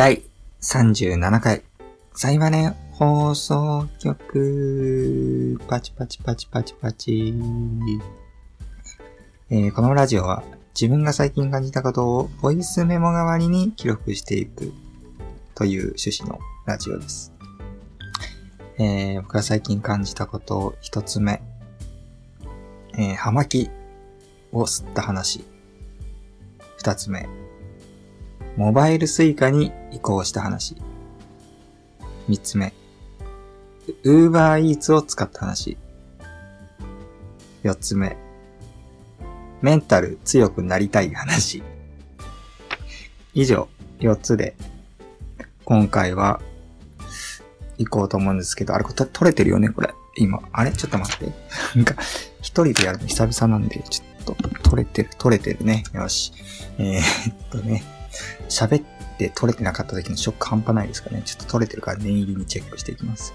第37回サイバネ放送局パチパチパチパチパチ、このラジオは自分が最近感じたことをボイスメモ代わりに記録していくという趣旨のラジオです。僕が最近感じたことを一つ目、葉巻を吸った話。二つ目、モバイルスイカに移行した話。三つ目、Uber Eats を使った話。四つ目、メンタル強くなりたい話。以上、4つで、今回は、行こうと思うんですけど、あれ、これ取れてるよね、これ。今、あれちょっと待って。なんか、一人でやるの久々なんで、ちょっと、取れてるね。よし。ね、喋って取れてなかった時のショック半端ないですかね。ちょっと取れてるから念入りにチェックしていきます。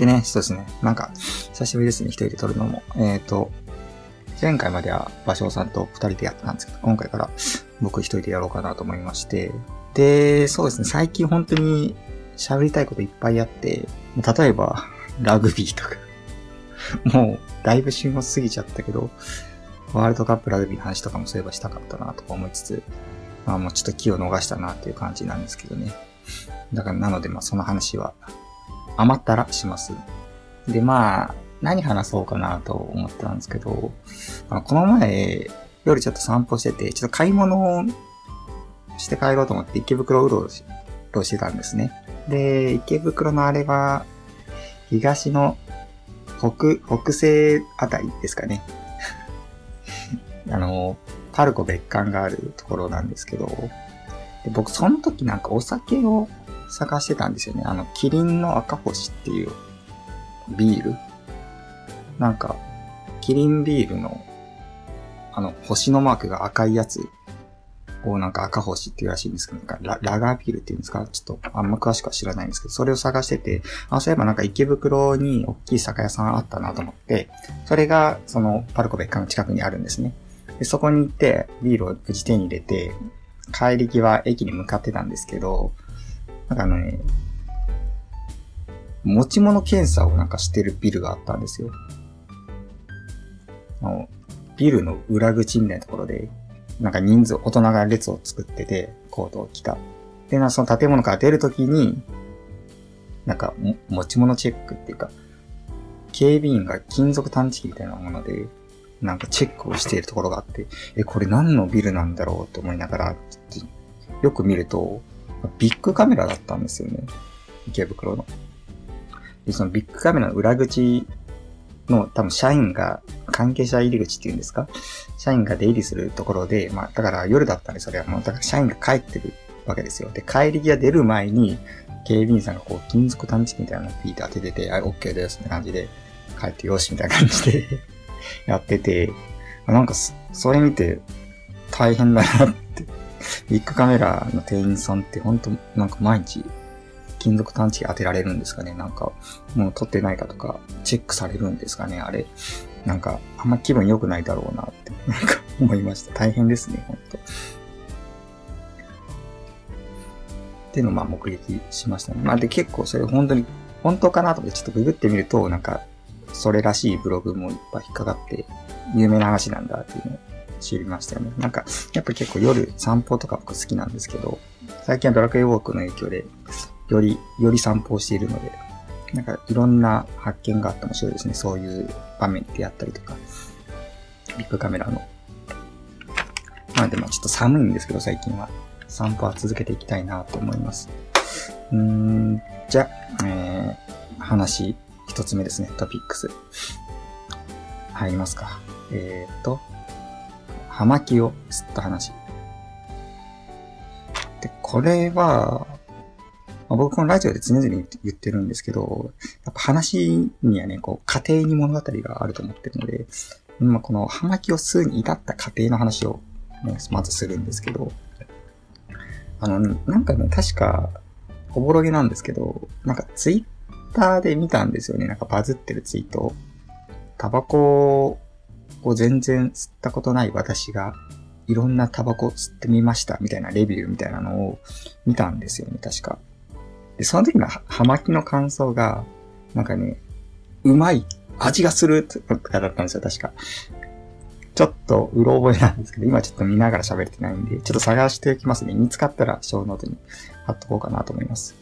でね、そうですね。なんか、久しぶりですね、一人で撮るのも。前回までは場所さんと二人でやってたんですけど、今回から僕一人でやろうかなと思いまして。で、そうですね、最近本当に喋りたいこといっぱいあって、例えばラグビーとか、もうだいぶ旬を過ぎちゃったけど、ワールドカップラグビーの話とかもそういえばしたかったなとか思いつつ、まあもうちょっと気を逃したなっていう感じなんですけどね。だからなのでまあその話は余ったらします。でまあ、何話そうかなと思ったんですけど、この前夜ちょっと散歩してて、ちょっと買い物をして帰ろうと思って池袋をうろうろしてたんですね。で、池袋のあれは東の北西あたりですかね。パルコ別館があるところなんですけど、で僕その時なんかお酒を探してたんですよね。キリンの赤星っていうビール、なんか、キリンビールの、星のマークが赤いやつをなんか赤星っていうらしいんですけど、なんか ラガービールっていうんですか、ちょっとあんま詳しくは知らないんですけど、それを探してて、そういえばなんか池袋に大きい酒屋さんあったなと思って、それがそのパルコ別館の近くにあるんですね。で、そこに行ってビールを無事手に入れて、帰り際駅に向かってたんですけど、なんか持ち物検査をなんかしてるビルがあったんですよ。ビルの裏口みたいなところで、なんか大人が列を作ってて、コートを着た。で、その建物から出るときに、なんか持ち物チェックっていうか、警備員が金属探知機みたいなもので、なんかチェックをしているところがあって、これ何のビルなんだろうと思いながら、よく見ると、ビッグカメラだったんですよね。池袋の。で、そのビッグカメラの裏口の多分社員が、関係者入り口っていうんですか？社員が出入りするところで、まあ、だから夜だったんで、それはもう、だから社員が帰ってるわけですよ。で、帰り際出る前に、警備員さんがこう、金属探知機みたいなのをピーって当ててて、OK ですって感じで、帰ってよし、みたいな感じで、やってて、なんか、それ見て、大変だなって。ビッグカメラの店員さんって、ほんと、なんか毎日、金属探知機当てられるんですかね。なんか、もう撮ってないかとか、チェックされるんですかね、あれ。なんか、あんま気分良くないだろうなって、なんか思いました。大変ですね、ほんと。っていうのを、まあ、目撃しましたね。まあ、で、結構それ本当かなと思って、ちょっとググってみると、なんか、それらしいブログもいっぱい引っかかって、有名な話なんだっていうのを知りましたよね。なんか、やっぱり結構夜散歩とか僕好きなんですけど、最近はドラクエウォークの影響で、より散歩をしているので、なんかいろんな発見があって面白いですね。そういう場面でやったりとか、ビッグカメラの。なのでまあちょっと寒いんですけど、最近は散歩は続けていきたいなと思います。じゃあ、話一つ目ですね。トピックス入りますか。葉巻を吸った話。で、これは。僕このラジオで常々言ってるんですけど、やっぱ話にはね、こう、過程に物語があると思ってるので、今この葉巻を吸うに至った過程の話を、ね、まずするんですけど、なんかね、確か、おぼろげなんですけど、なんかツイッターで見たんですよね、なんかバズってるツイート。タバコを全然吸ったことない私が、いろんなタバコ吸ってみましたみたいなレビューみたいなのを見たんですよね、確か。で、その時のハマキの感想が、なんかね、うまい、味がするとかだったんですよ、確か。ちょっとうろ覚えなんですけど、今ちょっと見ながら喋れてないんで、ちょっと探しておきますね。見つかったらショーノートに貼っとこうかなと思います。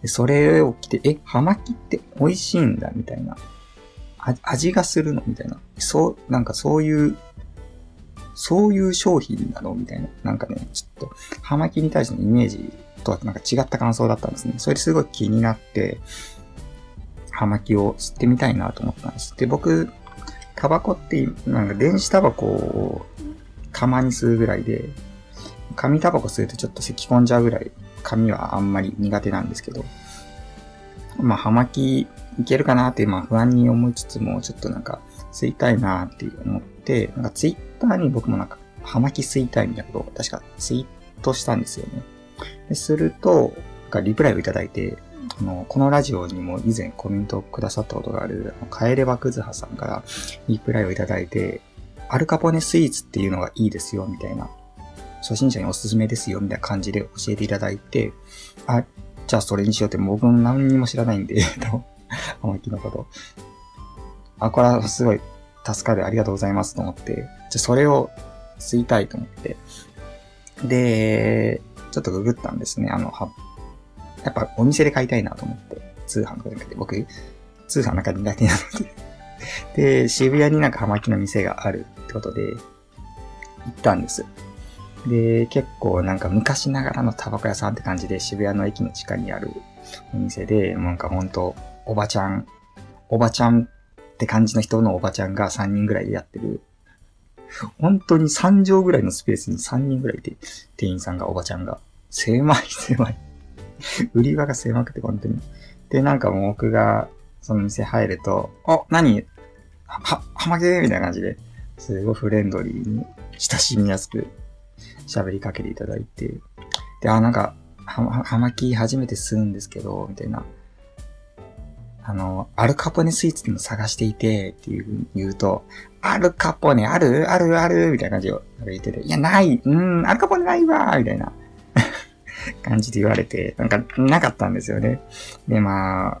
で、それを着て、ハマキって美味しいんだ、みたいな。味がするのみたいな。なんかそういう商品なのみたいな。なんかね、ちょっと、ハマキに対してのイメージとはなんか違った感想だったんですね。それすごい気になって、ハマキを吸ってみたいなと思ったんです。で、僕、タバコって、なんか電子タバコをたまに吸うぐらいで、紙タバコ吸うとちょっと咳込んじゃうぐらい、紙はあんまり苦手なんですけど、まあ、ハマキいけるかなって、まあ、不安に思いつつも、ちょっとなんか、吸いたいなって思って、なんかツイッターに僕もなんか、ハマキ吸いたいみたいなことを確かツイートしたんですよね。ですると、なんかリプライをいただいて、このラジオにも以前コメントをくださったことがある、カエレバクズハさんからリプライをいただいて、アルカポネスイーツっていうのがいいですよ、みたいな。初心者におすすめですよ、みたいな感じで教えていただいて、あ、じゃあそれにしようって、僕も何にも知らないんで、ハマキのこと。あ、これはすごい助かる、ありがとうございますと思って、じゃあそれを吸いたいと思って。で、ちょっとググったんですね。やっぱお店で買いたいなと思って、通販とかで、僕、通販なんか苦手なので。で、渋谷になんかハマキの店があるってことで、行ったんです。で、結構なんか昔ながらのタバコ屋さんって感じで、渋谷の駅の地下にあるお店で、なんかほんと、おばちゃんって感じの人のおばちゃんが3人ぐらいでやってる。本当に3畳ぐらいのスペースに3人ぐらいいて、店員さんが、おばちゃんが。狭い。売り場が狭くて、本当に。で、なんかもう僕が、その店入ると、ハマキみたいな感じで、すごいフレンドリーに、親しみやすく、喋りかけていただいて、で、なんか、ハマキ初めて吸うんですけど、みたいな。アルカポネスイーツでも探していて、っていうふうに言うと、アルカポネあるみたいな感じを言ってて、いや、ないアルカポネないわみたいな感じで言われて、なんか、なかったんですよね。で、まあ、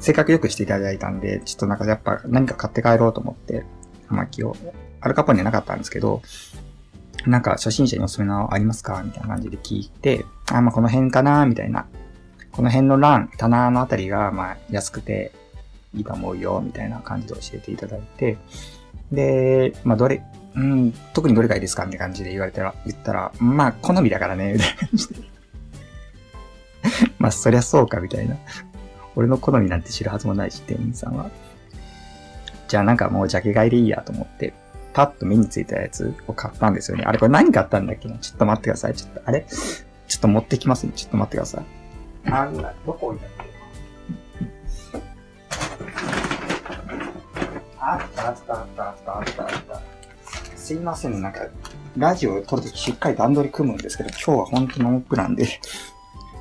せっかくよくしていただいたんで、ちょっとなんかやっぱ何か買って帰ろうと思って、ハマキを。アルカポネなかったんですけど、なんか初心者におすすめなのありますかみたいな感じで聞いて、まあこの辺かなみたいな。この辺の棚のあたりが、まあ安くていいと思うよ、みたいな感じで教えていただいて、で、まあ特にどれがいいですかって感じで言ったら、まあ好みだからね、みたいな感じで。まあそりゃそうか、みたいな。俺の好みなんて知るはずもないし、店員さんは。じゃあなんかもうジャケ買いでいいやと思って。パッと目についたやつを買ったんですよね。あれこれ何買ったんだっけな、ちょっと待ってください。ちょっと、あれちょっと持ってきますね。ちょっと待ってください。どこ置いたっけあった。すいませんね。なんか、ラジオを撮るときしっかり段取り組むんですけど、今日は本当にノープランで、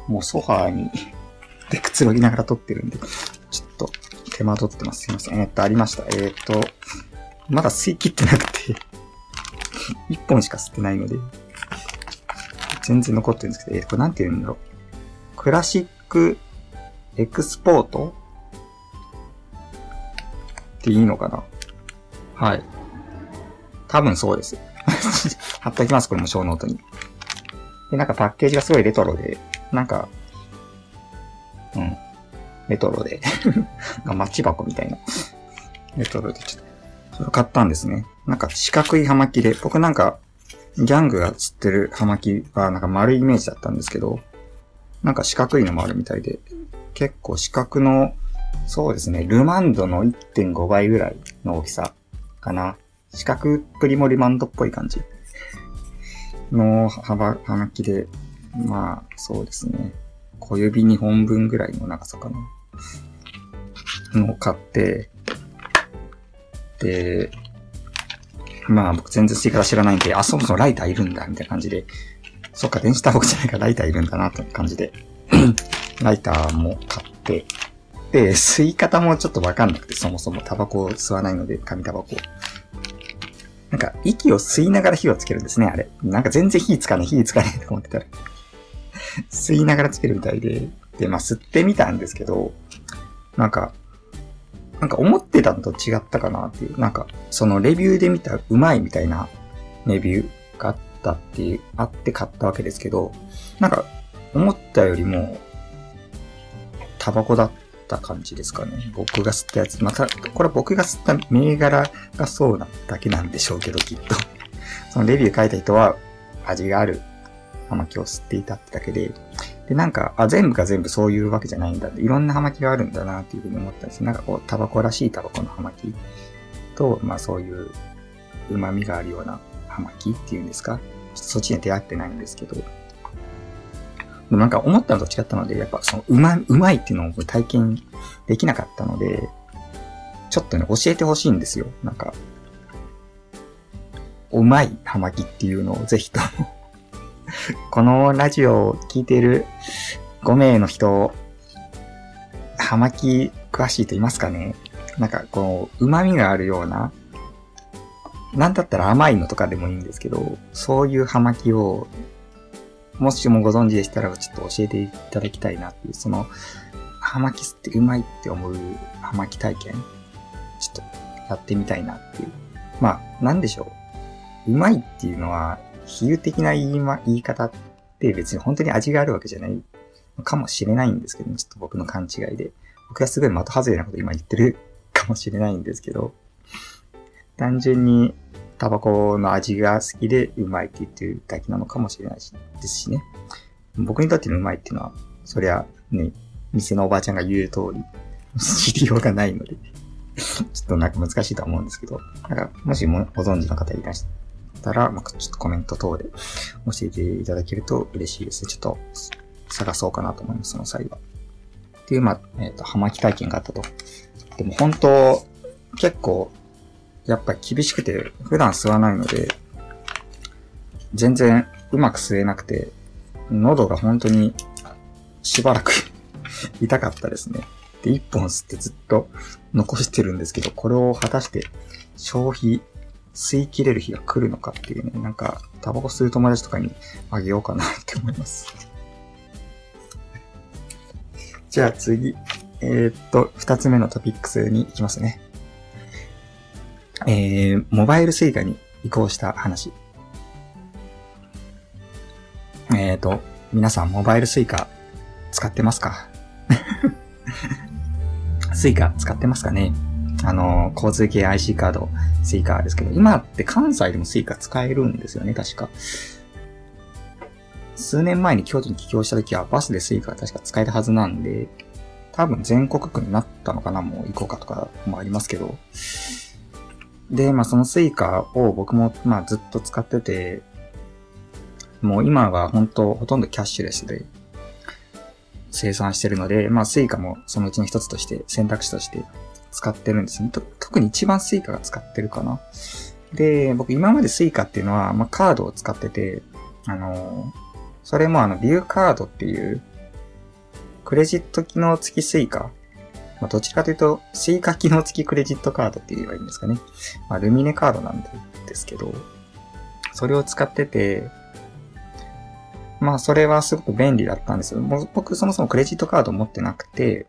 もうソファーにでくつろぎながら撮ってるんで、ちょっと手間取ってます。すいません。ありました。まだ吸い切ってなくて、1本しか吸ってないので、全然残ってるんですけど、これなんて言うんだろう。クラシックエクスポートっていいのかな？はい。多分そうです。貼っておきます、これもショーノートに。で、なんかパッケージがすごいレトロで、なんか、レトロで、マッチ箱みたいな。レトロでちょっと。買ったんですね。なんか四角いハマキで、僕なんかギャングが釣ってるハマキはなんか丸いイメージだったんですけど、なんか四角いのもあるみたいで、結構四角の、そうですね、ルマンドの 1.5 倍ぐらいの大きさかな。四角っぷりもルマンドっぽい感じのハマキで、まあそうですね、小指2本分ぐらいの長さかなのを買って、で、まあ僕全然吸い方知らないんで、そもそもライターいるんだ、みたいな感じで。そっか、電子タバコじゃないからライターいるんだな、って感じで。ライターも買って。で、吸い方もちょっとわかんなくて、そもそもタバコを吸わないので、紙タバコ。なんか息を吸いながら火をつけるんですね、あれ。なんか全然火つかねえと思ってたら吸いながらつけるみたいで、で、まあ吸ってみたんですけど、なんか思ってたのと違ったかなっていう、なんかそのレビューで見たうまいみたいなレビューがあったっていう、あって買ったわけですけど、なんか思ったよりもタバコだった感じですかね。僕が吸ったやつ。また、これは僕が吸った銘柄がそうなだけなんでしょうけど、きっと。そのレビュー書いた人は味がある葉巻を吸っていたってだけで。で、なんか、あ、全部が全部そういうわけじゃないんだ。いろんな葉巻があるんだなっていうふうに思ったんです。なんかこう、タバコらしいタバコの葉巻と、まあそういう旨味があるような葉巻っていうんですか。そっちに出会ってないんですけど。なんか思ったのと違ったので、やっぱそのうまいっていうのを体験できなかったので、ちょっとね、教えてほしいんですよ。なんか、うまい葉巻っていうのをぜひとも、このラジオを聞いている5名の人、葉巻詳しい人いますかね？なんかこう、旨味があるような、なんだったら甘いのとかでもいいんですけど、そういう葉巻を、もしもご存知でしたらちょっと教えていただきたいなっていう、その、葉巻吸ってうまいって思う葉巻体験、ちょっとやってみたいなっていう。まあ、なんでしょう。うまいっていうのは、比喩的な言い方って別に本当に味があるわけじゃないかもしれないんですけど、ちょっと僕の勘違いで。僕がすごい的外れなこと今言ってるかもしれないんですけど、単純に、タバコの味が好きでうまいって言ってるだけなのかもしれないですしね。僕にとってのうまいっていうのは、そりゃね、店のおばあちゃんが言う通り、知りようがないので、ちょっとなんか難しいとは思うんですけど、なんかもしもご存知の方いらしたら、まあ、ちょっとコメント等で教えていただけると嬉しいですね。ちょっと探そうかなと思います、その際は。っていう、まあ、葉巻体験があったと。でも本当、結構、やっぱ厳しくて普段吸わないので全然うまく吸えなくて、喉が本当にしばらく痛かったですね。で、一本吸ってずっと残してるんですけど、これを果たして消費吸い切れる日が来るのかっていうね、なんかタバコ吸う友達とかにあげようかなって思います。じゃあ次、2つ目のトピックスに行きますね。モバイルスイカに移行した話。皆さんモバイルスイカ使ってますか？スイカ使ってますかね？交通系 IC カード、スイカですけど、今って関西でもスイカ使えるんですよね、確か。数年前に京都に帰郷した時はバスでスイカ確か使えたはずなんで、多分全国区になったのかな、もう移行かとかもありますけど、で、まあそのスイカを僕もまあずっと使ってて、もう今はほとんどキャッシュレスで生産してるので、まあスイカもそのうちの一つとして選択肢として使ってるんですね。特に一番スイカが使ってるかな。で、僕今までスイカっていうのはまあカードを使ってて、それもビューカードっていうクレジット機能付きスイカ、まあ、どちらかというと、スイカ機能付きクレジットカードって言えばいいんですかね。まあ、ルミネカードなんですけど、それを使ってて、まあ、それはすごく便利だったんですよ。もう僕、そもそもクレジットカード持ってなくて、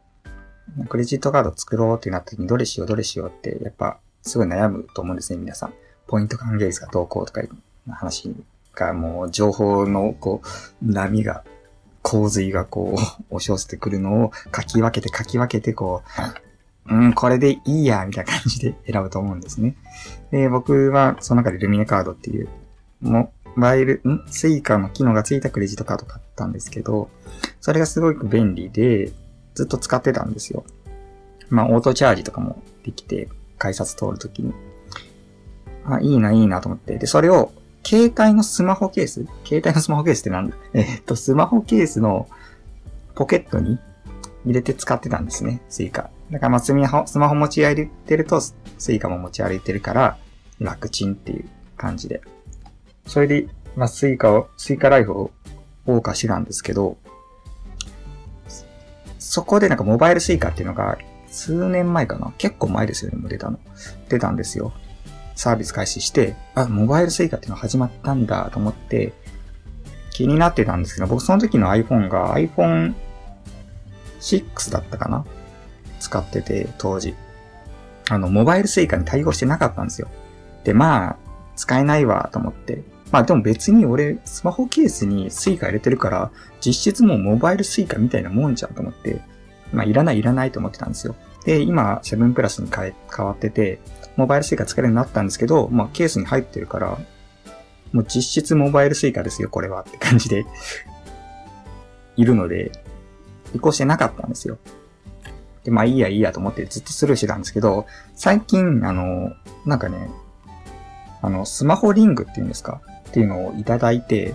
クレジットカード作ろうってなった時に、どれしようって、やっぱ、すごい悩むと思うんですね、皆さん。ポイント還元率がどうこうとかいう話が、もう、情報の、こう、波が、洪水がこう、押し寄せてくるのを書き分けてこう、これでいいや、みたいな感じで選ぶと思うんですね。で、僕はその中でルミネカードっていう、モバイル、スイカの機能がついたクレジットカード買ったんですけど、それがすごく便利で、ずっと使ってたんですよ。まあ、オートチャージとかもできて、改札通るときに。あ、いいなと思って。で、それを、携帯のスマホケースってなんだ？スマホケースのポケットに入れて使ってたんですね、スイカ。だからまあスマホ持ち歩いてると、スイカも持ち歩いてるから、楽ちんっていう感じで。それで、まあスイカライフを謳歌してたんですけど、そこでなんかモバイルスイカっていうのが、数年前かな？結構前ですよね、もう出たんですよ。サービス開始して、あ、モバイルスイカっていうのが始まったんだと思って気になってたんですけど、僕その時の iPhone が iPhone6 だったかな、使ってて、当時モバイルスイカに対応してなかったんですよ。で、まあ使えないわと思って、まあでも別に俺スマホケースにスイカ入れてるから実質もうモバイルスイカみたいなもんじゃんと思って、まあいらないと思ってたんですよ。で、今7プラスに変わっててモバイルスイカ使えるようになったんですけど、まあケースに入ってるからもう実質モバイルスイカですよこれはって感じでいるので移行してなかったんですよ。で、まあいいやと思ってずっとスルーしてたんですけど、最近なんかね、スマホリングっていうんですかっていうのをいただいて、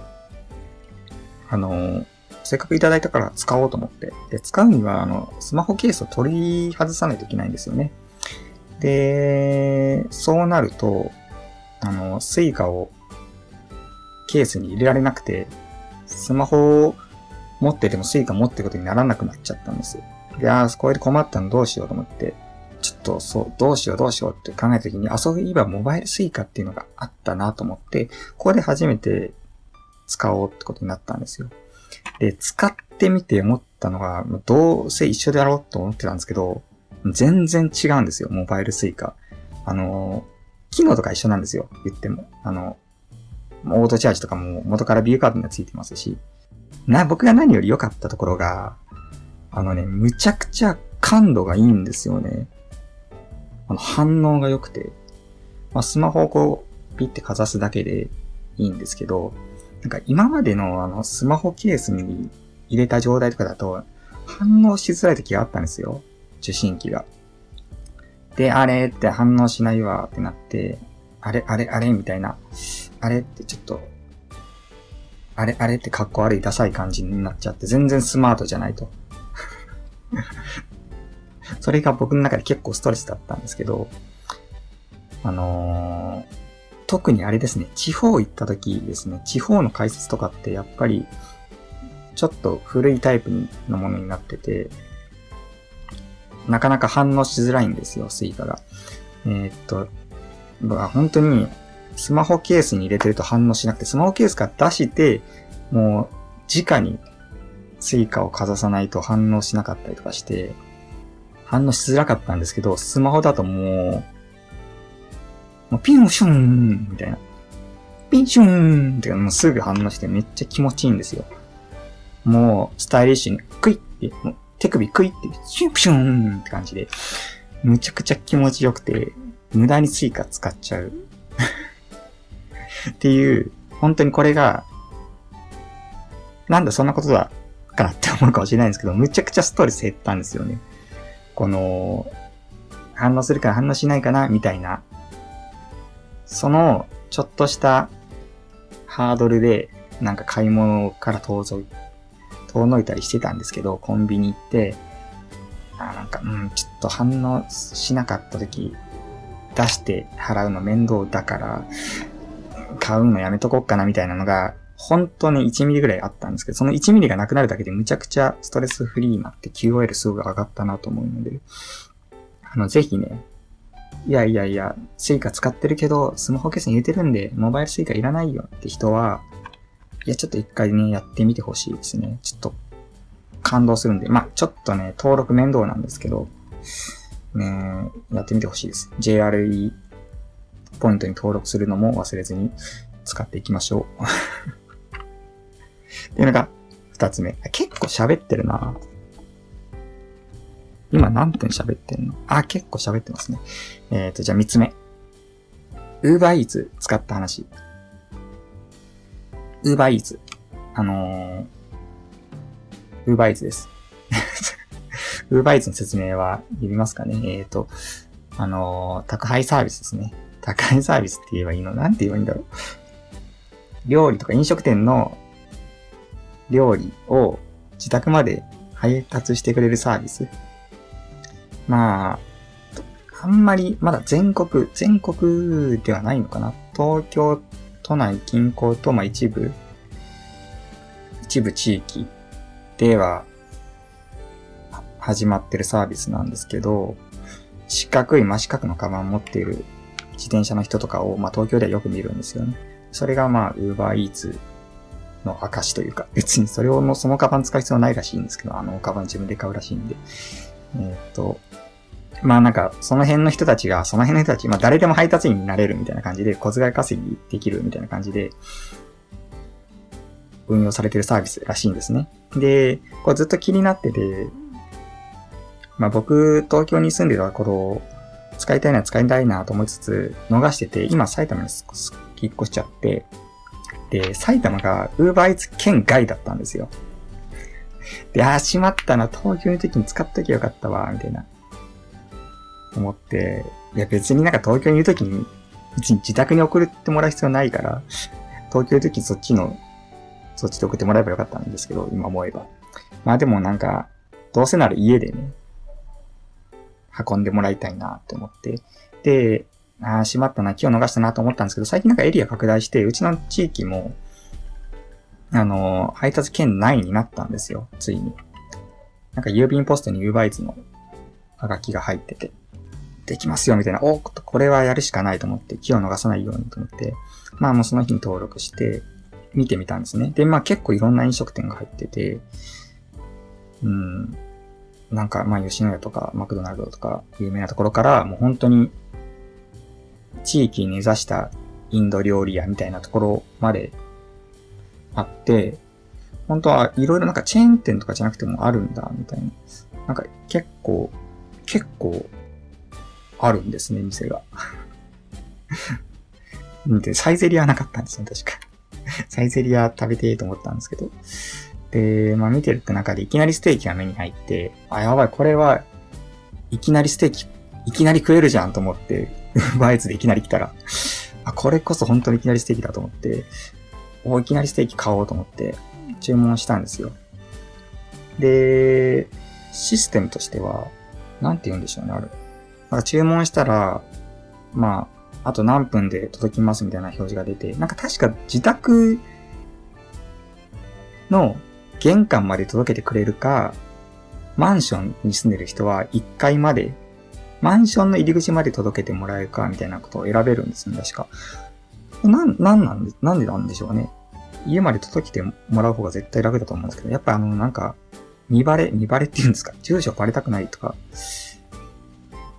せっかくいただいたから使おうと思って。で、使うには、スマホケースを取り外さないといけないんですよね。で、そうなると、スイカをケースに入れられなくて、スマホを持っててもスイカ持ってることにならなくなっちゃったんです。で、これで困ったのどうしようと思って、ちょっとどうしようって考えたときに、そういえばモバイルスイカっていうのがあったなと思って、ここで初めて使おうってことになったんですよ。で、使ってみて思ったのが、どうせ一緒でやろうと思ってたんですけど、全然違うんですよ、モバイルスイカ。機能とか一緒なんですよ、言っても。オートチャージとかも元からビューカードにはついてますし。僕が何より良かったところが、むちゃくちゃ感度がいいんですよね。反応が良くて。まあ、スマホをこう、ピッてかざすだけでいいんですけど、なんか今までのスマホケースに入れた状態とかだと、反応しづらい時があったんですよ。受信機が。で、あれって反応しないわってなって、あれみたいな。あれってちょっと、あれってかっこ悪いダサい感じになっちゃって、全然スマートじゃないと。それが僕の中で結構ストレスだったんですけど、特にあれですね、地方行った時ですね、地方の解説とかってやっぱりちょっと古いタイプのものになってて、なかなか反応しづらいんですよ、スイカが。本当にスマホケースに入れてると反応しなくて、スマホケースから出して、もう直にスイカをかざさないと反応しなかったりとかして、反応しづらかったんですけど、スマホだともうピンシューンみたいな。ピンシューンってもうすぐ反応してめっちゃ気持ちいいんですよ。もうスタイリッシュにクイって、もう手首クイって、シュンピシューンって感じで、むちゃくちゃ気持ちよくて、無駄にスイカ使っちゃう。っていう、本当にこれが、なんだそんなことだかなって思うかもしれないんですけど、むちゃくちゃストレス減ったんですよね。反応するか反応しないかなみたいな、そのちょっとしたハードルでなんか買い物から遠のいたりしてたんですけど、コンビニ行ってちょっと反応しなかった時出して払うの面倒だから買うのやめとこうかなみたいなのが本当に1ミリぐらいあったんですけど、その1ミリがなくなるだけでむちゃくちゃストレスフリーになって QOL すごく上がったなと思うので、ぜひね、いや、スイカ使ってるけど、スマホケースに入れてるんで、モバイルスイカいらないよって人は、いや、ちょっと一回ね、やってみてほしいですね。ちょっと、感動するんで、ちょっとね、登録面倒なんですけど、ね、やってみてほしいです。JRE ポイントに登録するのも忘れずに使っていきましょう。っていうのが二つ目。結構喋ってるな。今何分喋ってんの？結構喋ってますね。じゃあ三つ目。Uber Eats 使った話。Uber Eats。Uber Eats です。Uber Eats の説明はいりますかね？宅配サービスですね。宅配サービスって言えばいいの？なんて言えばいいんだろう。料理とか飲食店の料理を自宅まで配達してくれるサービス。あんまりまだ全国ではないのかな。東京都内近郊と一部地域では始まってるサービスなんですけど、四角のカバン持っている自転車の人とかを、まあ、東京ではよく見るんですよね。それがまあ Uber Eats の証というか、別にそれをのそのカバン使う必要はないらしいんですけど、あのカバン自分で買うらしいんで、まあなんかその辺の人たち、まあ誰でも配達員になれるみたいな感じで、小遣い稼ぎできるみたいな感じで運用されてるサービスらしいんですね。で、これずっと気になってて、まあ僕東京に住んでた頃使いたいなと思いつつ逃してて、今埼玉に引っ越しちゃって、で埼玉が Uber Eats 県外だったんですよ。で、しまったな、東京の時に使っときゃよかったわみたいな思って、いや別になんか東京にいる時に自宅に送ってもらう必要ないから、東京いる時そっちで送ってもらえばよかったんですけど、今思えば。まあでもなんかどうせなら家でね運んでもらいたいなって思って、で、しまったな、気を逃したなと思ったんですけど、最近なんかエリア拡大して、うちの地域も配達圏内になったんですよ、ついに。なんか郵便ポストに Uber Eats のハガキが入ってて、できますよみたいな、これはやるしかないと思って、気を逃さないようにと思って、まあもうその日に登録して見てみたんですね。で、まあ結構いろんな飲食店が入ってて、なんかまあ吉野家とかマクドナルドとか有名なところから、もう本当に地域に根ざしたインド料理屋みたいなところまであって、本当はいろいろなんかチェーン店とかじゃなくてもあるんだみたいな、なんか結構あるんですね、店が。で、サイゼリアなかったんですね、確か。サイゼリア食べてーと思ったんですけど。で、まあ見てるって中でいきなりステーキが目に入って、やばい、これはいきなりステーキ、いきなり食えるじゃんと思って、Uber Eats でいきなり来たら、これこそ本当にいきなりステーキだと思って、いきなりステーキ買おうと思って注文したんですよ。で、システムとしては、なんて言うんでしょうね、あれ。なんか注文したら、まあ、あと何分で届きますみたいな表示が出て、なんか確か自宅の玄関まで届けてくれるか、マンションに住んでる人は1階まで、マンションの入り口まで届けてもらえるかみたいなことを選べるんですね、確か。なんでなんでしょうね。家まで届けてもらう方が絶対楽だと思うんですけど、やっぱなんか、見バレっていうんですか、住所バレたくないとか、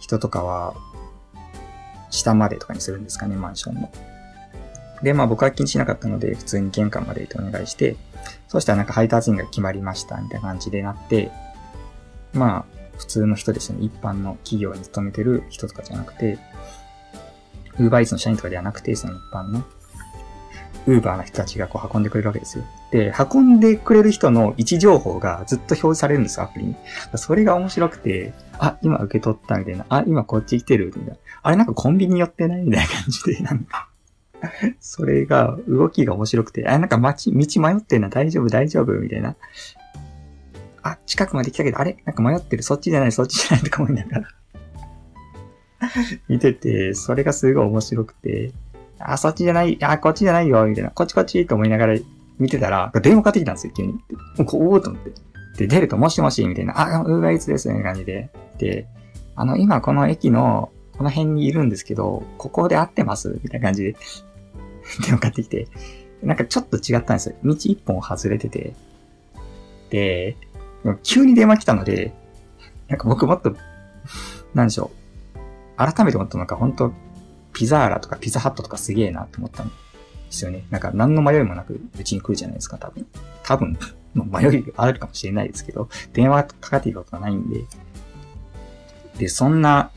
人とかは、下までとかにするんですかね、マンションの。で、まあ僕は気にしなかったので、普通に玄関まで行ってお願いして、そうしたらなんか配達員が決まりました、みたいな感じでなって、まあ、普通の人ですね、一般の企業に勤めてる人とかじゃなくて、Uber Eats の社員とかではなくて、その一般の、Uber の人たちがこう運んでくれるわけですよ。で、運んでくれる人の位置情報がずっと表示されるんですよ、アプリに。それが面白くて、今受け取ったみたいな。今こっち来てるみたいな。なんかコンビニ寄ってないみたいな感じで、なんか。それが、動きが面白くて、なんか道迷ってるな、大丈夫みたいな。近くまで来たけど、なんか迷ってる、そっちじゃないとか思いながら。見てて、それがすごい面白くて、そっちじゃない、こっちじゃないよ、みたいな。こっちと思いながら見てたら、電話かかってきたんですよ、急に。と思って。で、出ると、もし、みたいな。Uber Eats です、みたいな感じで。で、今この駅の、この辺にいるんですけど、ここで合ってますみたいな感じで、電話かかってきて。なんかちょっと違ったんですよ。道一本外れてて。で、急に電話来たので、なんか僕もっと、なんでしょう。改めて思ったのが、本当ピザーラとかピザハットとかすげえなって思ったんですよね。なんか何の迷いもなくうちに来るじゃないですか、多分、迷いがあるかもしれないですけど、電話かかっていることがないんで。で、そんな、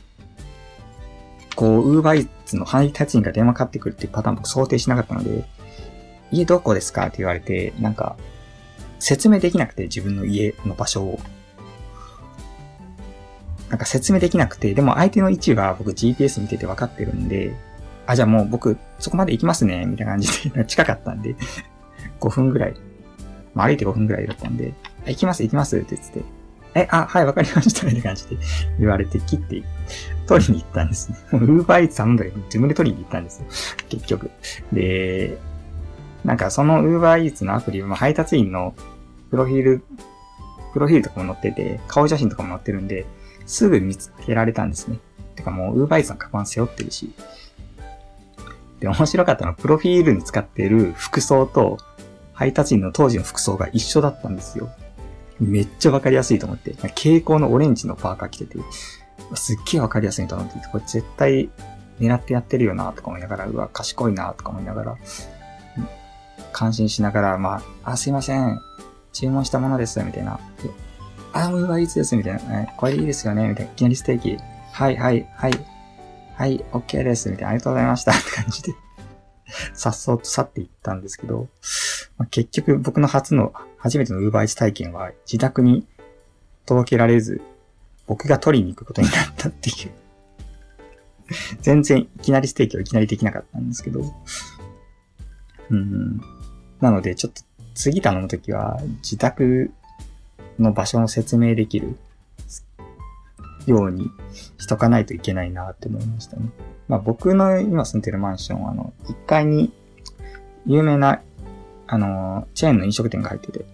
こう、Uber Eats の配達員が電話かかってくるっていうパターン僕想定しなかったので、家どこですかって言われて、なんか、説明できなくて自分の家の場所を。なんか説明できなくて、でも相手の位置は僕 GPS 見てて分かってるんで、じゃあもう僕そこまで行きますね、みたいな感じで、近かったんで、5分ぐらい、まあ、歩いて5分ぐらいだったんで、行きますって言ってて、はい、わかりました、みたいな感じで言われて切って、取りに行ったんですね。Uber Eats 頼んだけど、自分で取りに行ったんですよ、結局。で、なんかその Uber Eats のアプリも配達員のプロフィールとかも載ってて、顔写真とかも載ってるんで、すぐ見つけられたんですね。てかもう Uber Eats のカバン背負ってるし、で、面白かったのは、プロフィールに使っている服装と、配達員の当時の服装が一緒だったんですよ。めっちゃわかりやすいと思って、蛍光のオレンジのパーカー着てて、すっげえわかりやすいと思って、これ絶対狙ってやってるよなとか思いながら、うわ、賢いなとか思いながら、感心しながら、すいません、注文したものです、みたいな。Uber Eatsです、みたいな。これでいいですよね、みたいな。いきなりステーキ。はい、OK です、みたいな。ありがとうございました、って感じで。さっそうと去っていったんですけど、結局僕の初めての Uber Eats 体験は自宅に届けられず、僕が取りに行くことになったっていう。全然いきなりステーキはいきなりできなかったんですけど、なのでちょっと次頼むときは自宅の場所の説明できるようにしとかないといけないなって思いましたね。僕の今住んでるマンションは1階に有名なチェーンの飲食店が入ってて、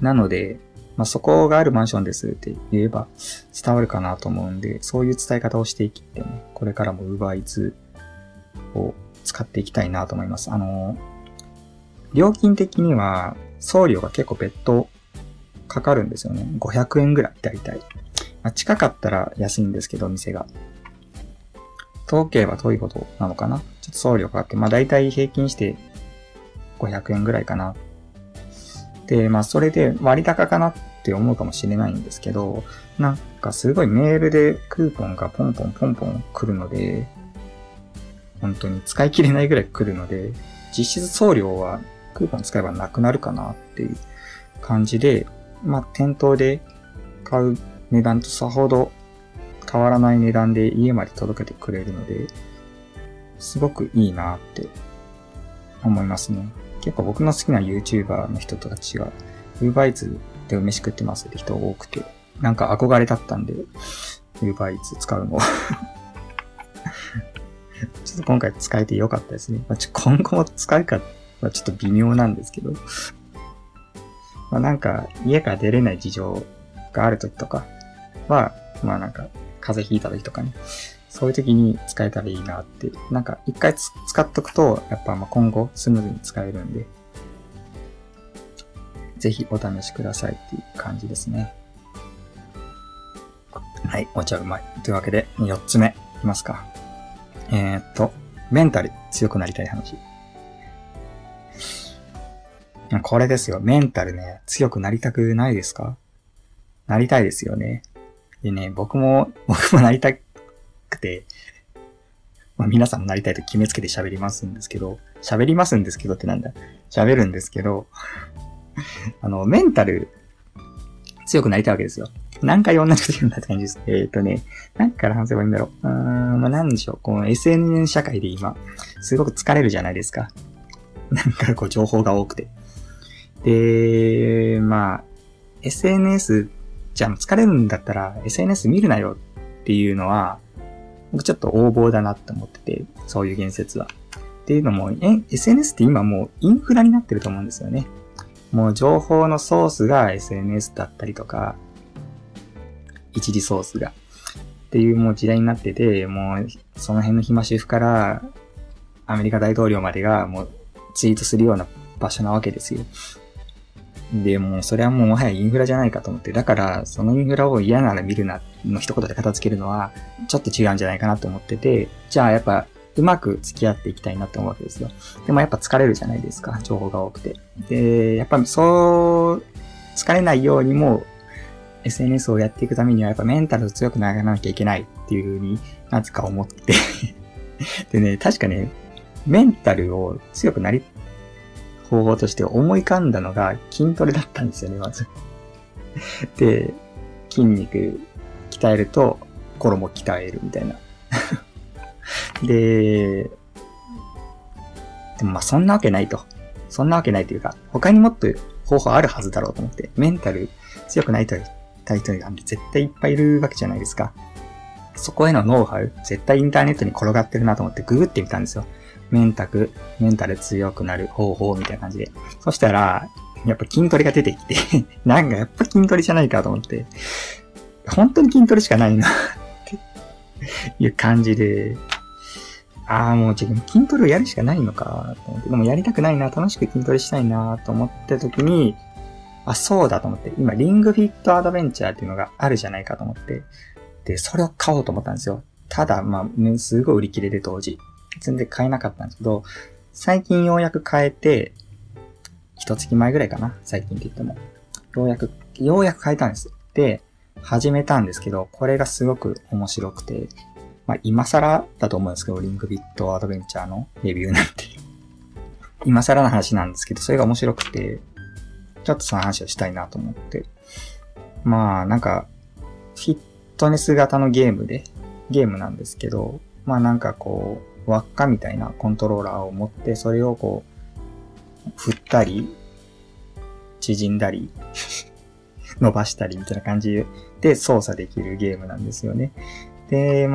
なので、そこがあるマンションですって言えば伝わるかなと思うんで、そういう伝え方をしていきって、これからも Uber Eats を使っていきたいなと思います。料金的には送料が結構別途かかるんですよね。500円ぐらいだいたい。近かったら安いんですけど、店が。遠ければ遠いことなのかな。ちょっと送料かかって、だいたい平均して500円ぐらいかな。で、それで割高かなって思うかもしれないんですけど、なんかすごいメールでクーポンがポンポンポンポン来るので、本当に使い切れないぐらい来るので、実質送料はクーポン使えばなくなるかなっていう感じで、店頭で買う値段とさほど変わらない値段で家まで届けてくれるので、すごくいいなって思いますね。結構僕の好きな YouTuber の人たちが Uber Eats で飯食ってますって人多くて、なんか憧れだったんで Uber Eats 使うのちょっと今回使えてよかったですね。今後も使うかはちょっと微妙なんですけど、なんか家から出れない事情がある時とかは、なんか風邪ひいた時とかね、そういう時に使えたらいいなって。なんか一回使っとくと、やっぱ今後スムーズに使えるんで、ぜひお試しくださいっていう感じですね。はい、お茶うまい。というわけで、4つ目いきますか。メンタル強くなりたい話。これですよ。メンタルね、強くなりたくないですか？なりたいですよね。でね、僕もなりたい。皆さんもなりたいと決めつけて喋りますんですけどってなんだ。喋るんですけど、メンタル強くなりたいわけですよ。何回同じこと言うんだって感じです。何から話せばいいんだろう。何でしょう。この SNS 社会で今、すごく疲れるじゃないですか。なんか情報が多くて。で、SNS、じゃあ疲れるんだったら SNS 見るなよっていうのは、僕ちょっと横暴だなって思ってて、そういう言説は。っていうのも、SNS って今もうインフラになってると思うんですよね。もう情報のソースが SNS だったりとか、一時ソースが。っていうもう時代になってて、もうその辺の暇主婦からアメリカ大統領までがもうツイートするような場所なわけですよ。で、もうそれはもうもはやインフラじゃないかと思って、だからそのインフラを嫌なら見るなの一言で片付けるのはちょっと違うんじゃないかなと思ってて、じゃあやっぱうまく付き合っていきたいなと思うわけですよ。でもやっぱ疲れるじゃないですか、情報が多くて。で、やっぱそう疲れないようにも SNS をやっていくためにはやっぱメンタル強くならなきゃいけないっていうふうになぜか思ってでね、確かね、メンタルを強くなり方法として思い浮かんだのが筋トレだったんですよね、まず。で、筋肉鍛えると衣鍛えるみたいな。でもそんなわけないと。そんなわけないというか、他にもっと方法あるはずだろうと思って、メンタル強くないという人なんて絶対いっぱいいるわけじゃないですか。そこへのノウハウ、絶対インターネットに転がってるなと思ってググってみたんですよ。メンタル強くなる方法みたいな感じで。そしたら、やっぱ筋トレが出てきて、なんかやっぱ筋トレじゃないかと思って、本当に筋トレしかないなっていう感じで、ああ、もう自分筋トレをやるしかないのかと思って、でもやりたくないな、楽しく筋トレしたいなと思った時に、あ、そうだと思って、今リングフィットアドベンチャーっていうのがあるじゃないかと思って、で、それを買おうと思ったんですよ。ただ、すごい売り切れで当時。全然買えなかったんですけど、最近ようやく買えて、一月前ぐらいかな、最近って言っても。ようやく買えたんです。で、始めたんですけど、これがすごく面白くて、今更だと思うんですけど、リングフィットアドベンチャーのレビューなんて今更の話なんですけど、それが面白くて、ちょっとその話をしたいなと思って。フィットネス型のゲームなんですけど、輪っかみたいなコントローラーを持って、それをこう、振ったり、縮んだり、伸ばしたりみたいな感じで操作できるゲームなんですよね。で、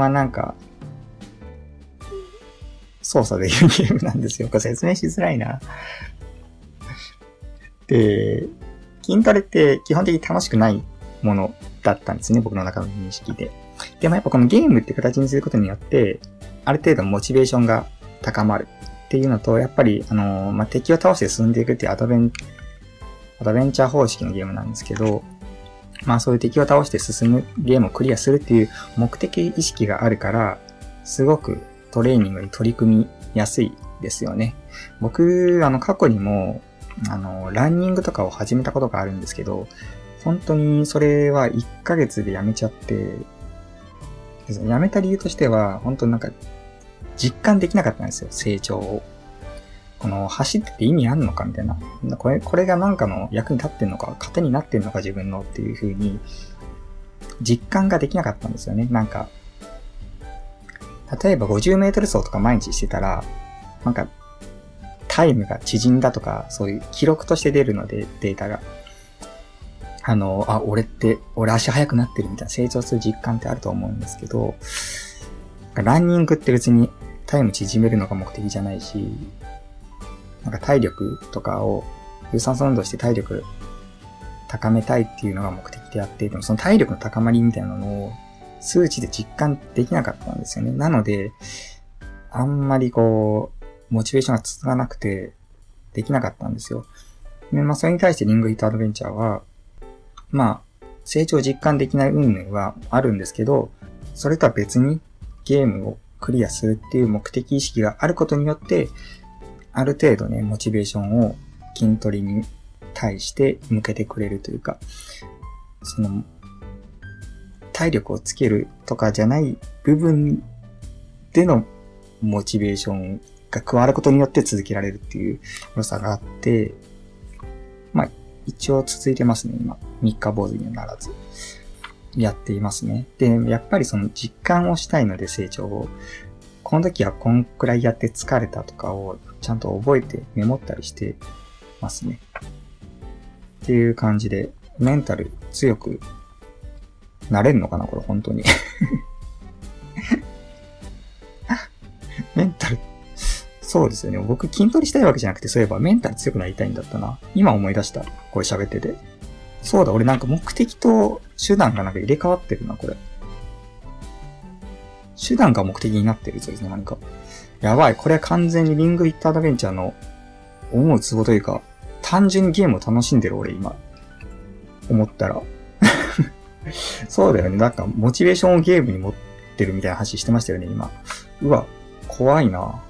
操作できるゲームなんですよ。これ説明しづらいな。で、筋トレって基本的に楽しくないものだったんですね。僕の中の認識で。でもやっぱこのゲームって形にすることによって、ある程度モチベーションが高まるっていうのと、やっぱり、敵を倒して進んでいくっていうアドベンチャー方式のゲームなんですけど、そういう敵を倒して進むゲームをクリアするっていう目的意識があるから、すごくトレーニングに取り組みやすいですよね。僕、過去にも、ランニングとかを始めたことがあるんですけど、本当にそれは1ヶ月でやめちゃって、やめた理由としては、本当に実感できなかったんですよ、成長を。この走ってて意味あんのかみたいな。これがの役に立ってんのか、糧になってんのか自分のっていう風に、実感ができなかったんですよね。例えば50メートル走とか毎日してたら、タイムが縮んだとか、そういう記録として出るので、データが。俺足速くなってるみたいな成長する実感ってあると思うんですけど、ランニングって別にタイム縮めるのが目的じゃないし、体力とかを、有酸素運動して体力高めたいっていうのが目的であって、でもその体力の高まりみたいなのを数値で実感できなかったんですよね。なので、あんまりモチベーションが続かなくて、できなかったんですよ。で、それに対してリングフィットアドベンチャーは、成長実感できない云々はあるんですけど、それとは別にゲームをクリアするっていう目的意識があることによって、ある程度ね、モチベーションを筋トレに対して向けてくれるというか、体力をつけるとかじゃない部分でのモチベーションが加わることによって続けられるっていう良さがあって、一応続いてますね、今。三日坊主にはならず。やっていますね。で、やっぱり実感をしたいので成長を。この時はこんくらいやって疲れたとかをちゃんと覚えてメモったりしてますね。っていう感じで、メンタル強くなれんのかなこれ本当に。メンタル、そうですよね。僕筋トレしたいわけじゃなくて、そういえばメンタル強くなりたいんだったな。今思い出した。これ喋ってて。そうだ、俺目的と手段が入れ替わってるな、これ。手段が目的になってるそうですね、やばい、これは完全にリングフィットアドベンチャーの思うツボというか、単純にゲームを楽しんでる俺今。思ったら。そうだよね、モチベーションをゲームに持ってるみたいな話してましたよね、今。うわ、怖いな。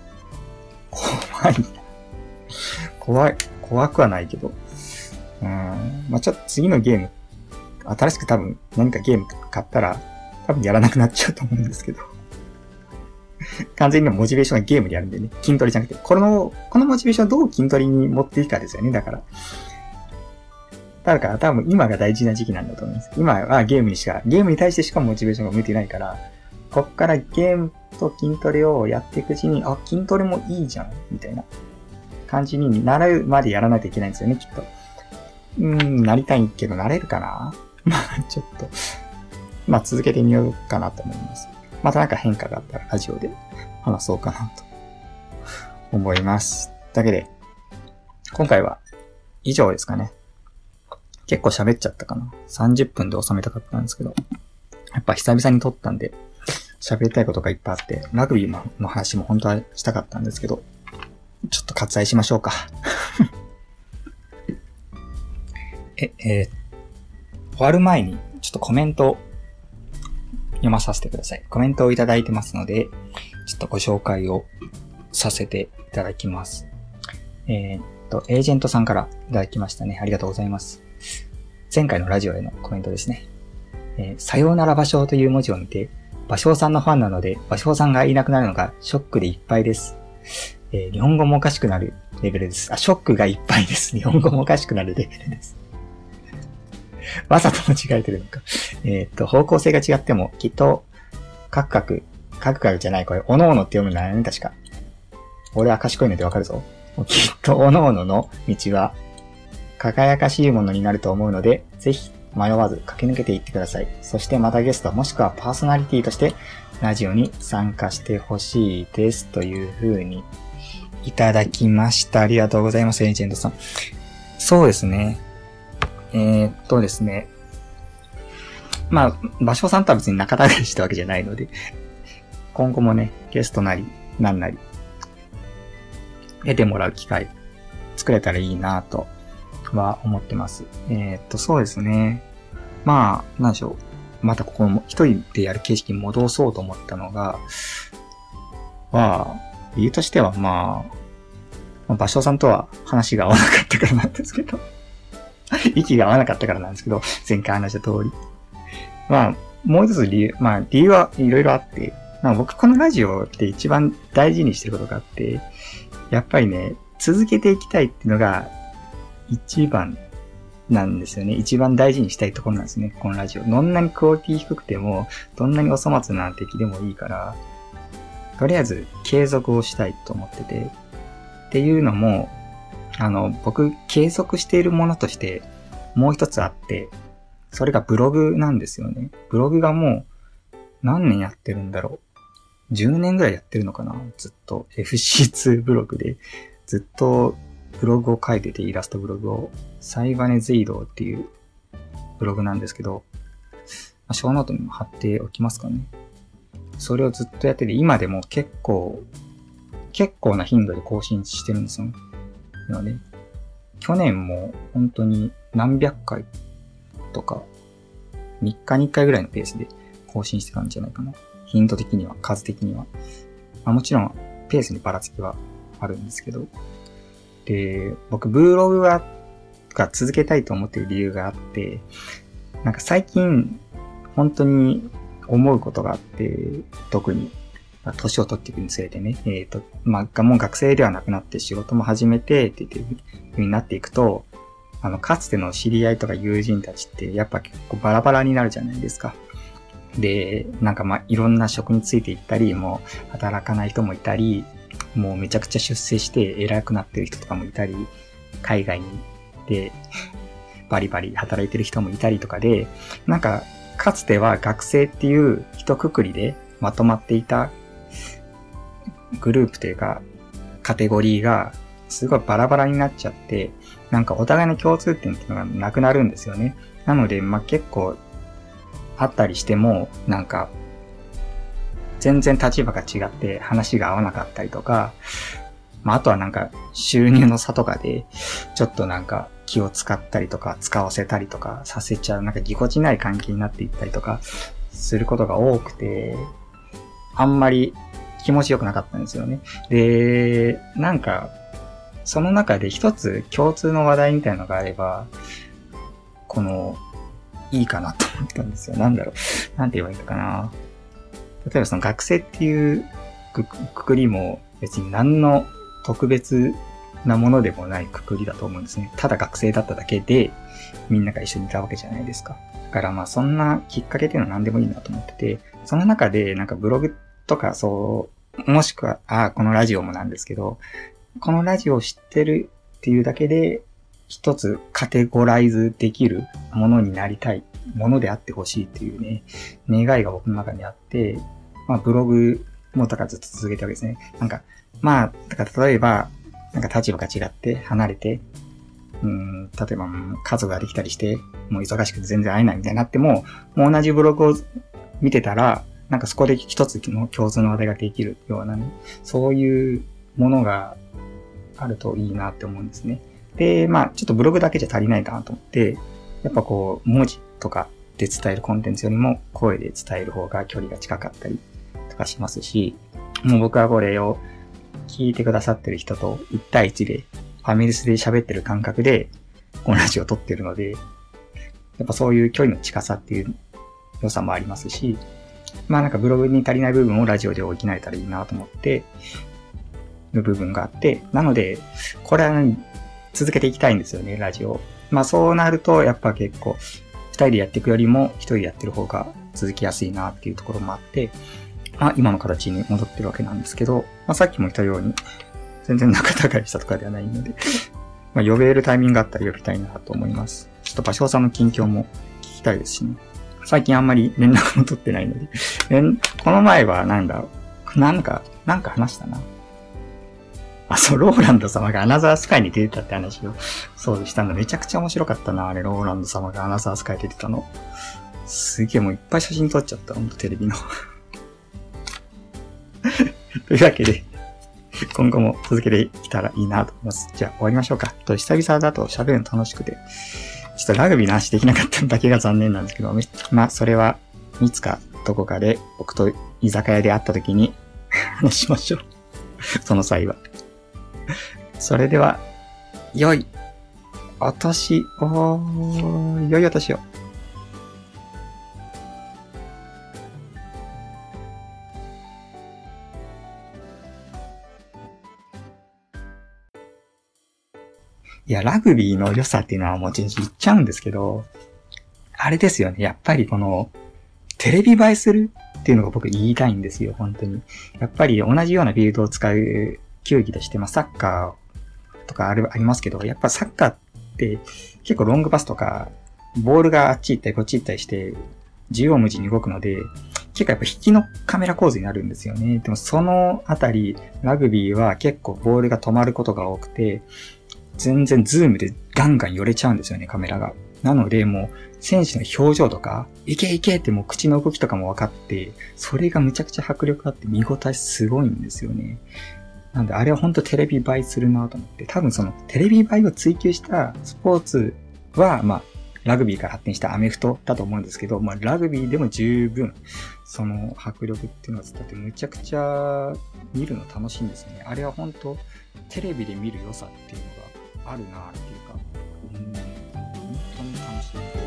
怖くはないけど。ちょっと次のゲーム、新しく多分何かゲーム買ったら、多分やらなくなっちゃうと思うんですけど。完全にモチベーションがゲームでやるんでね。筋トレじゃなくて、このモチベーションをどう筋トレに持っていくかですよね。だから多分今が大事な時期なんだと思います。今はゲームに対してしかモチベーションが向いてないから、こっからゲームと筋トレをやっていくうちに、あ、筋トレもいいじゃん、みたいな感じになるまでやらないといけないんですよね、きっと。なりたいけど、なれるかなちょっと、続けてみようかなと思います。また変化があったらラジオで話そうかなと思います。だけで、今回は以上ですかね。結構喋っちゃったかな。30分で収めたかったんですけど、やっぱ久々に撮ったんで、喋りたいことがいっぱいあって、ラグビーの話も本当はしたかったんですけど、ちょっと割愛しましょうか。終わる前にちょっとコメントを読まさせてください。コメントをいただいてますので、ちょっとご紹介をさせていただきます。エージェントさんからいただきましたね。ありがとうございます。前回のラジオへのコメントですね。さようなら芭蕉という文字を見て、芭蕉さんのファンなので、芭蕉さんがいなくなるのがショックでいっぱいです。日本語もおかしくなるレベルです。あ、ショックがいっぱいです。日本語もおかしくなるレベルです。わざと間違えてるのか。方向性が違っても、きっと、カクカクじゃない、これ、おのおのって読むんだよね、確か。俺は賢いのでわかるぞ。きっと、おのおのの道は、輝かしいものになると思うので、ぜひ、迷わず駆け抜けていってください。そして、またゲスト、もしくはパーソナリティとして、ラジオに参加してほしいです、というふうに、いただきました。ありがとうございます、エージェントさん。そうですね。ですね。まあ、芭蕉さんとは別に仲違いしたわけじゃないので、今後もね、ゲストなり、なんなり、出てもらう機会、作れたらいいなぁとは思ってます。そうですね。まあ、なんでしょう。またここも一人でやる形式に戻そうと思ったのが、理由としてはまあ、芭蕉さんとは話が合わなかったからなんですけど、息が合わなかったからなんですけど、前回話した通り。まあ、もう一つ理由、まあ理由はいろいろあって、まあ僕このラジオって一番大事にしてることがあって、やっぱりね、続けていきたいっていうのが一番なんですよね。一番大事にしたいところなんですね、このラジオ。どんなにクオリティ低くても、どんなにお粗末な敵でもいいから、とりあえず継続をしたいと思ってて、っていうのも、僕、継続しているものとして、もう一つあって、それがブログなんですよね。ブログがもう、何年やってるんだろう。10年ぐらいやってるのかな、ずっと。FC2 ブログで、ずっとブログを書いてて、イラストブログを。サイバネズイドっていうブログなんですけど、ショーノートにも貼っておきますかね。それをずっとやってて、今でも結構な頻度で更新してるんですよね。のね、去年も本当に何百回とか3日に1回ぐらいのペースで更新してたんじゃないかな。頻度的には、数的には。まあ、もちろんペースにばらつきはあるんですけど。で、僕ブログが続けたいと思っている理由があって、なんか最近本当に思うことがあって、特に。年を取っていくにつれてね、もう学生ではなくなって仕事も始めてっていう風になっていくと、かつての知り合いとか友人たちってやっぱ結構バラバラになるじゃないですか。で、なんかいろんな職についていったり、もう働かない人もいたり、もうめちゃくちゃ出世して偉くなってる人とかもいたり、海外に行ってバリバリ働いてる人もいたりとかで、なんかかつては学生っていう一括りでまとまっていたグループというかカテゴリーがすごいバラバラになっちゃって、なんかお互いの共通点っていうのがなくなるんですよね。なので結構あったりしても、なんか全然立場が違って話が合わなかったりとか、あとはなんか収入の差とかでちょっとなんか気を使ったりとか使わせたりとかさせちゃう、なんかぎこちない関係になっていったりとかすることが多くて、あんまり気持ちよくなかったんですよね。で、なんかその中で一つ共通の話題みたいなのがあれば、いいかなと思ったんですよ。なんて言えばいいのかな。例えばその学生っていうくくりも別に何の特別なものでもないくくりだと思うんですね。ただ学生だっただけでみんなが一緒にいたわけじゃないですか。だからそんなきっかけっていうのは何でもいいなと思ってて、その中でなんかブログとかもしくは、このラジオもなんですけど、このラジオを知ってるっていうだけで、一つカテゴライズできるものになりたい、ものであってほしいというね、願いが僕の中にあって、ブログもだからずっと続けてるわけですね。だから例えば、なんか立場が違って離れて、例えば家族ができたりして、もう忙しくて全然会えないみたいになっても、もう同じブログを見てたら、なんかそこで一つの共通の話題ができるようなね、そういうものがあるといいなって思うんですね。で、まあちょっとブログだけじゃ足りないかなと思って、やっぱこう文字とかで伝えるコンテンツよりも声で伝える方が距離が近かったりとかしますし、もう僕はこれを聞いてくださってる人と1対1でファミレスで喋ってる感覚でこのラジオを撮ってるので、やっぱそういう距離の近さっていう良さもありますし、まあなんかブログに足りない部分をラジオで補えたらいいなと思っての部分があって、なのでこれは続けていきたいんですよね、ラジオ。まあそうなるとやっぱ結構2人でやっていくよりも1人でやってる方が続きやすいなっていうところもあって、まあ今の形に戻ってるわけなんですけど、まあさっきも言ったように全然仲違いしたとかではないのでまあ呼べるタイミングがあったら呼びたいなと思います。ちょっと場所さんの近況も聞きたいですしね。最近あんまり連絡も取ってないのでこの前はなんか話したな。そう、ローランド様がアナザースカイに出てたって話を、そうしたの。めちゃくちゃ面白かったな、あれ、ローランド様がアナザースカイ出てたの。すげえ、もういっぱい写真撮っちゃった、ほんとテレビの。というわけで、今後も続けていけたらいいなと思います。じゃあ終わりましょうか。久々だと喋るの楽しくて、ちょっとラグビーの話できなかっただけが残念なんですけど、まあ、それはいつかどこかで僕と居酒屋で会った時に話しましょう。その際は。それでは、良いお年を。いや、ラグビーの良さっていうのはもう一日言っちゃうんですけど、あれですよね。やっぱりこの、テレビ映えするっていうのが僕言いたいんですよ、本当に。やっぱり同じようなフィールドを使う球技として、まあ、サッカーとかありますけど、やっぱサッカーって結構ロングパスとか、ボールがあっち行ったりこっち行ったりして、縦横無尽に動くので、結構やっぱ引きのカメラ構図になるんですよね。でもそのあたり、ラグビーは結構ボールが止まることが多くて、全然ズームでガンガン寄れちゃうんですよね、カメラが。なのでもう、選手の表情とか、いけいけってもう口の動きとかも分かって、それがむちゃくちゃ迫力あって見応えすごいんですよね。なんであれは本当テレビ映えするなと思って、多分そのテレビ映えを追求したスポーツは、まあラグビーから発展したアメフトだと思うんですけど、まあラグビーでも十分その迫力っていうのは伝わってむちゃくちゃ見るの楽しいんですね。あれは本当テレビで見る良さっていうのがあるなっていうか、本当に楽しい。